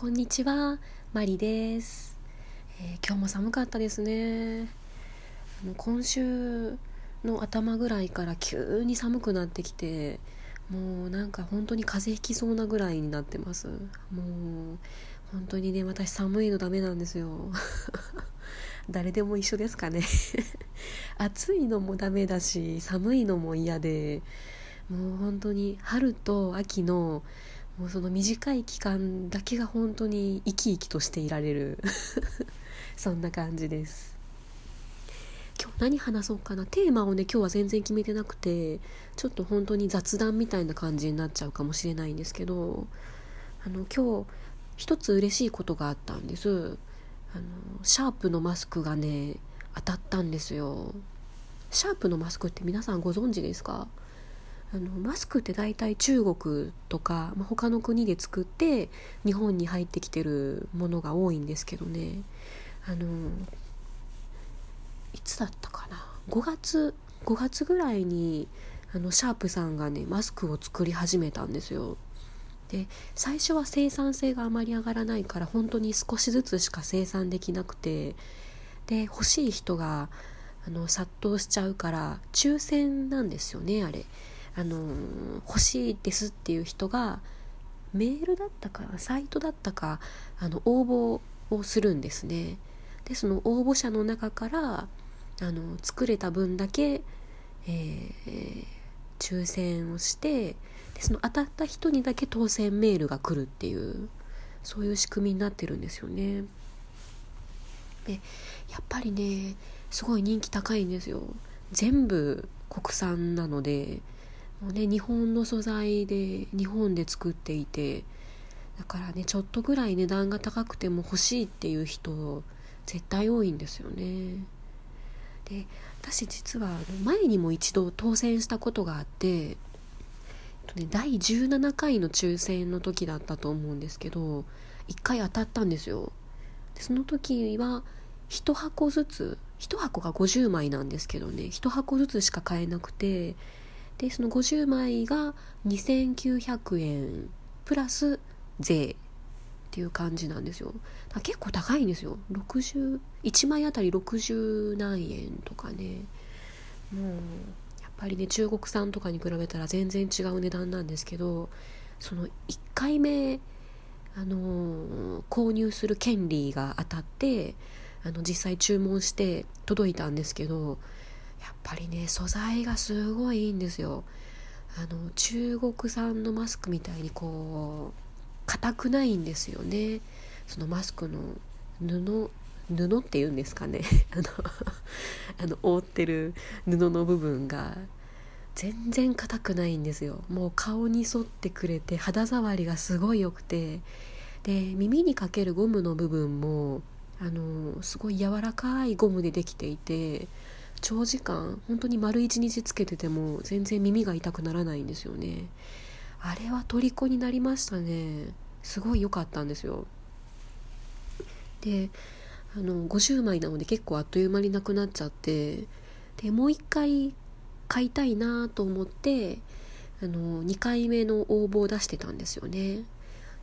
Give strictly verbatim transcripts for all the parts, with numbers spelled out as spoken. こんにちは、マリです、えー、今日も寒かったですね。今週の頭ぐらいから急に寒くなってきて、もうなんか本当に風邪ひきそうなぐらいになってます。もう本当にね、私寒いのダメなんですよ誰でも一緒ですかね暑いのもダメだし、寒いのも嫌で、もう本当に春と秋のもうその短い期間だけが本当に生き生きとしていられるそんな感じです。今日何話そうかな、テーマをね、今日は全然決めてなくて、ちょっと本当に雑談みたいな感じになっちゃうかもしれないんですけど、あの今日一つ嬉しいことがあったんです。あのシャープのマスクがね、当たったんですよ。シャープのマスクって皆さんご存知ですか？あのマスクって大体中国とか、まあ、他の国で作って日本に入ってきてるものが多いんですけどね、あのいつだったかな、ごがつぐらいにあのシャープさんがね、マスクを作り始めたんですよ。で、最初は生産性があまり上がらないから、本当に少しずつしか生産できなくて、で欲しい人があの殺到しちゃうから抽選なんですよね、あれ。あの欲しいですっていう人がメールだったかサイトだったか、あの応募をするんですね。でその応募者の中からあの作れた分だけ、えー、抽選をして、でその当たった人にだけ当選メールが来るっていう、そういう仕組みになってるんですよね。でやっぱりね、すごい人気高いんですよ。全部国産なので、もうね、日本の素材で日本で作っていて、だからね、ちょっとぐらい値段が高くても欲しいっていう人絶対多いんですよね。で、私実は前にも一度当選したことがあって、えっとね、だいじゅうななかいの抽選の時だったと思うんですけど、いっかい当たったんですよ。でその時はひとはこずつ、ひとはこがごじゅうまいなんですけどね、ひとはこずつしか買えなくて、でそのごじゅうまいがにせんきゅうひゃくえんプラス税っていう感じなんですよ。結構高いんですよ。ろくじゅういちまいあたりろくじゅうなんえんとかね。もうやっぱりね、中国産とかに比べたら全然違う値段なんですけど、そのいっかいめ、あのー、購入する権利が当たって、あの実際注文して届いたんですけど、やっぱりね、素材がすごいいいんですよ。あの中国産のマスクみたいにこう硬くないんですよね。そのマスクの布布っていうんですかねあのあの覆ってる布の部分が全然硬くないんですよ。もう顔に沿ってくれて、肌触りがすごい良くて、で耳にかけるゴムの部分もあのすごい柔らかいゴムでできていて、長時間本当に丸一日つけてても全然耳が痛くならないんですよね。あれは虜になりましたね。すごい良かったんですよ。であのごじゅうまいなので結構あっという間になくなっちゃって、でもう一回買いたいなと思って、あのにかいめの応募を出してたんですよね。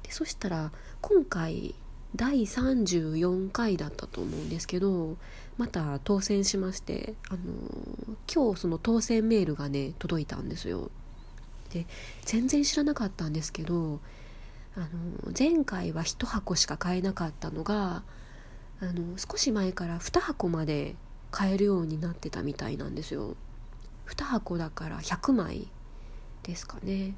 でそしたら今回だいさんじゅうよんかいだったと思うんですけど、また当選しまして、あの今日その当選メールがね、届いたんですよ。で全然知らなかったんですけど、あの前回はひとはこしか買えなかったのが、あの少し前からにはこまで買えるようになってたみたいなんですよ。にはこだからひゃくまいですかね。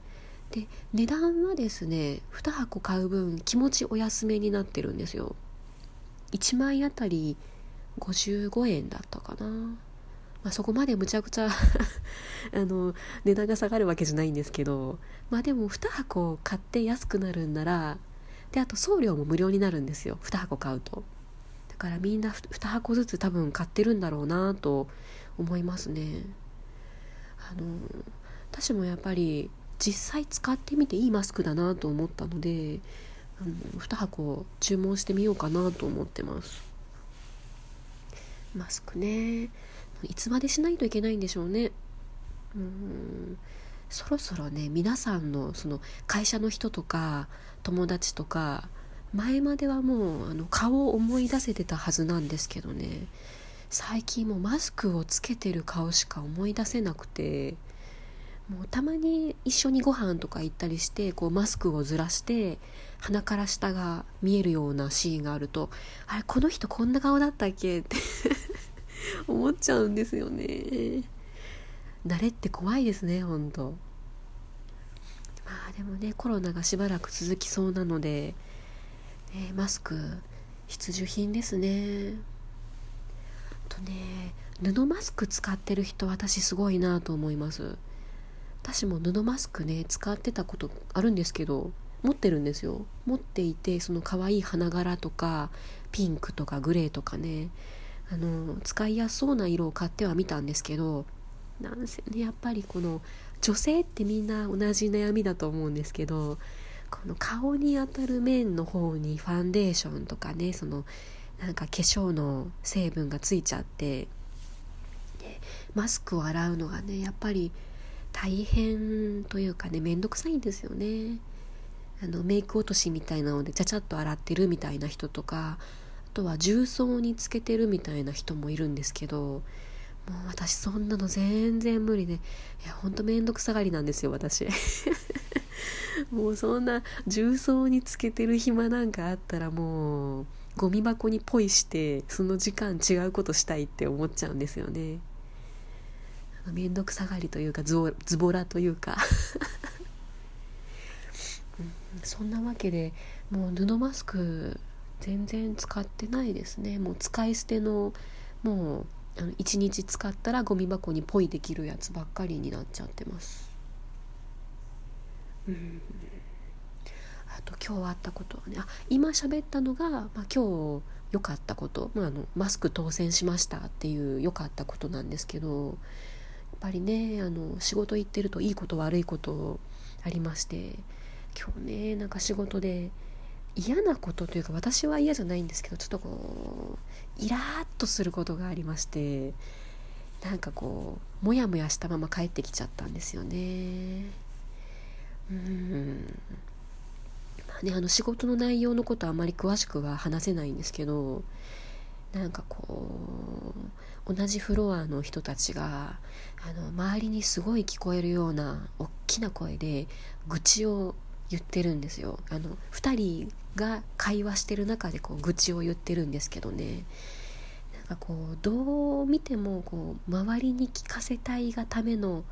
で値段はですね、にはこ買う分気持ちお安めになってるんですよ。いちまいあたりごじゅうごえんだったかな、まあ、そこまでむちゃくちゃあの値段が下がるわけじゃないんですけど、まあでもにはこ買って安くなるんなら、であと送料も無料になるんですよ、にはこ買うと。だからみんなにはこずつ多分買ってるんだろうなと思いますね。あの私もやっぱり実際使ってみていいマスクだなと思ったので、あのにはこ注文してみようかなと思ってます。マスクね、いつまでしないといけないんでしょうね。うーん、そろそろね、皆さんのその会社の人とか友達とか前まではもうあの顔を思い出せてたはずなんですけどね、最近もうマスクをつけてる顔しか思い出せなくて、もうたまに一緒にご飯とか行ったりしてこうマスクをずらして鼻から下が見えるようなシーンがあると、あれこの人こんな顔だったっけって思っちゃうんですよね。慣れって怖いですね、ほんと。まあでもね、コロナがしばらく続きそうなので、えー、マスク必需品ですね。あとね、布マスク使ってる人、私すごいなと思います。私も布マスクね使ってたことあるんですけど、持ってるんですよ。持っていて、その可愛い花柄とかピンクとかグレーとかね、あの使いやすそうな色を買ってはみたんですけど、なんせねやっぱりこの女性ってみんな同じ悩みだと思うんですけど、この顔に当たる面の方にファンデーションとかね、そのなんか化粧の成分がついちゃって、ね、マスクを洗うのがねやっぱり大変というかね、めんどくさいんですよね。あのメイク落としみたいなのでちゃちゃっと洗ってるみたいな人とか、あとは重曹につけてるみたいな人もいるんですけど、もう私そんなの全然無理で、いやほんとめんどくさがりなんですよ私もうそんな重曹につけてる暇なんかあったら、もうゴミ箱にポイしてその時間違うことしたいって思っちゃうんですよね。めんどくさがりというか、ズボ、ズボラというか、うん、そんなわけでもう布マスク全然使ってないですね。もう使い捨ての、もうあのいちにち使ったらゴミ箱にポイできるやつばっかりになっちゃってます。うん、あと今日あったことはね、あ今喋ったのが、まあ、今日良かったこと、まあ、あのマスク当選しましたっていう良かったことなんですけど、やっぱりねあの仕事行ってるといいこと悪いことありまして、今日ねなんか仕事で嫌なことというか、私は嫌じゃないんですけど、ちょっとこうイラーっとすることがありまして、なんかこうモヤモヤしたまま帰ってきちゃったんですよね。うーん、まあね、あの仕事の内容のことはあまり詳しくは話せないんですけど、なんかこう同じフロアの人たちがあの周りにすごい聞こえるような大きな声で愚痴を言ってるんですよ。あのふたりが会話してる中でこう愚痴を言ってるんですけどね、なんかこうどう見てもこう周りに聞かせたいがための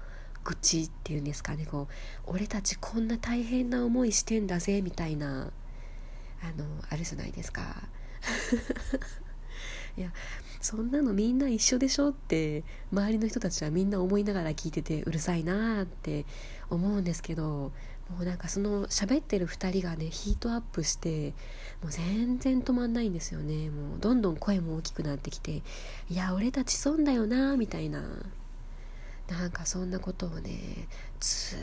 愚痴っていうんですかね、こう俺たちこんな大変な思いしてんだぜみたいな、あのあれじゃないですかいやそんなのみんな一緒でしょって周りの人たちはみんな思いながら聞いてて、うるさいなって思うんですけど、もうなんかその喋ってるふたりがねヒートアップして、もう全然止まんないんですよね。もうどんどん声も大きくなってきて、いや俺たち損だよなみたいな、なんかそんなことをねずっ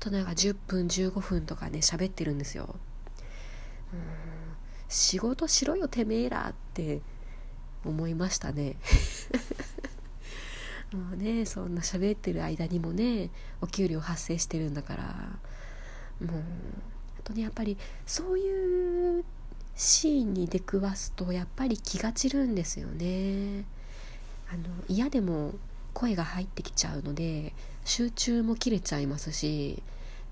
となんかじゅっぷんじゅうごふんとかね喋ってるんですよ。うーん、仕事しろよてめえらって思いましたねもうねそんな喋ってる間にもねお給料発生してるんだから、もうあとねやっぱりそういうシーンに出くわすとやっぱり気が散るんですよね。あの嫌でも声が入ってきちゃうので集中も切れちゃいますし、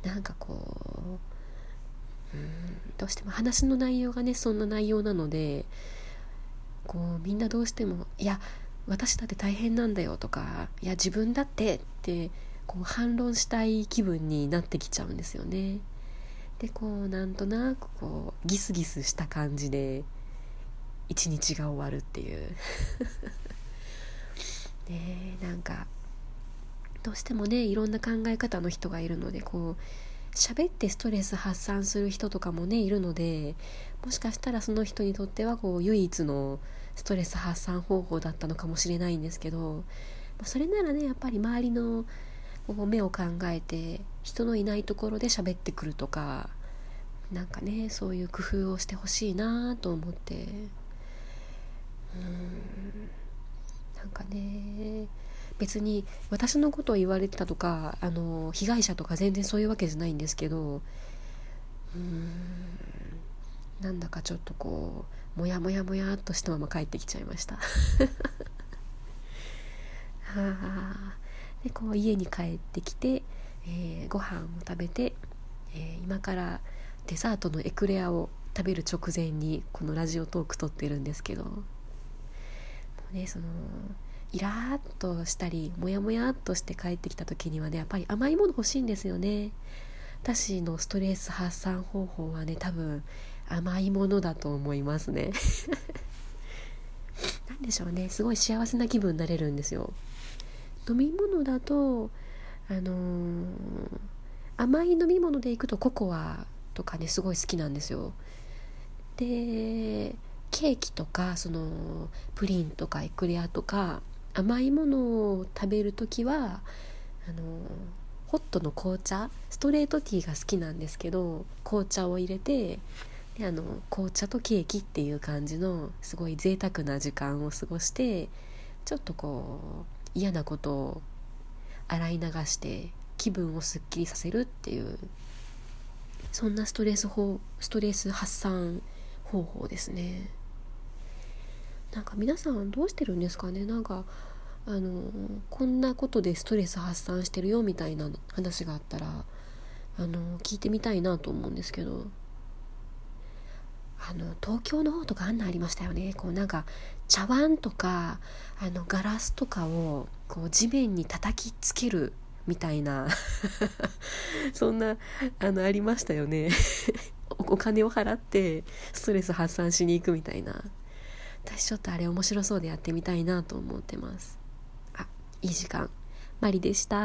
なんかこう、うん、どうしても話の内容がねそんな内容なので、こうみんなどうしてもいや私だって大変なんだよとか、いや自分だってってこう反論したい気分になってきちゃうんですよね。でこうなんとなくこうギスギスした感じで一日が終わるっていうね、なんかどうしてもねいろんな考え方の人がいるので、こう喋ってストレス発散する人とかもねいるので、もしかしたらその人にとってはこう唯一のストレス発散方法だったのかもしれないんですけど、それならねやっぱり周りのこう目を考えて人のいないところで喋ってくるとか、なんかねそういう工夫をしてほしいなと思って、うーん、なんかね別に私のことを言われてたとか、あの被害者とか全然そういうわけじゃないんですけど、うーん、なんだかちょっとこうもやもやもやっとしたまま帰ってきちゃいましたあでこう家に帰ってきて、えー、ご飯を食べて、えー、今からデザートのエクレアを食べる直前にこのラジオトーク撮ってるんですけど、もうね、そのイラーっとしたりモヤモヤっとして帰ってきた時にはね、やっぱり甘いもの欲しいんですよね。私のストレス発散方法はね、多分甘いものだと思いますねなんでしょうね、すごい幸せな気分になれるんですよ。飲み物だとあのー、甘い飲み物でいくとココアとかね、すごい好きなんですよ。でケーキとかそのプリンとかエクレアとか甘いものを食べるときはあのホットの紅茶、ストレートティーが好きなんですけど、紅茶を入れてであの紅茶とケーキっていう感じのすごい贅沢な時間を過ごして、ちょっとこう嫌なことを洗い流して気分をすっきりさせるっていう、そんなストレス方、ストレス発散方法ですね。なんか皆さんどうしてるんですかね。なんかあのこんなことでストレス発散してるよみたいな話があったらあの聞いてみたいなと思うんですけど、あの東京の方とかあんなありましたよね。こうなんか茶碗とかあのガラスとかをこう地面に叩きつけるみたいなそんな あのありましたよねお金を払ってストレス発散しに行くみたいな。私ちょっとあれ面白そうでやってみたいなと思ってます。あ、いい時間。マリでした。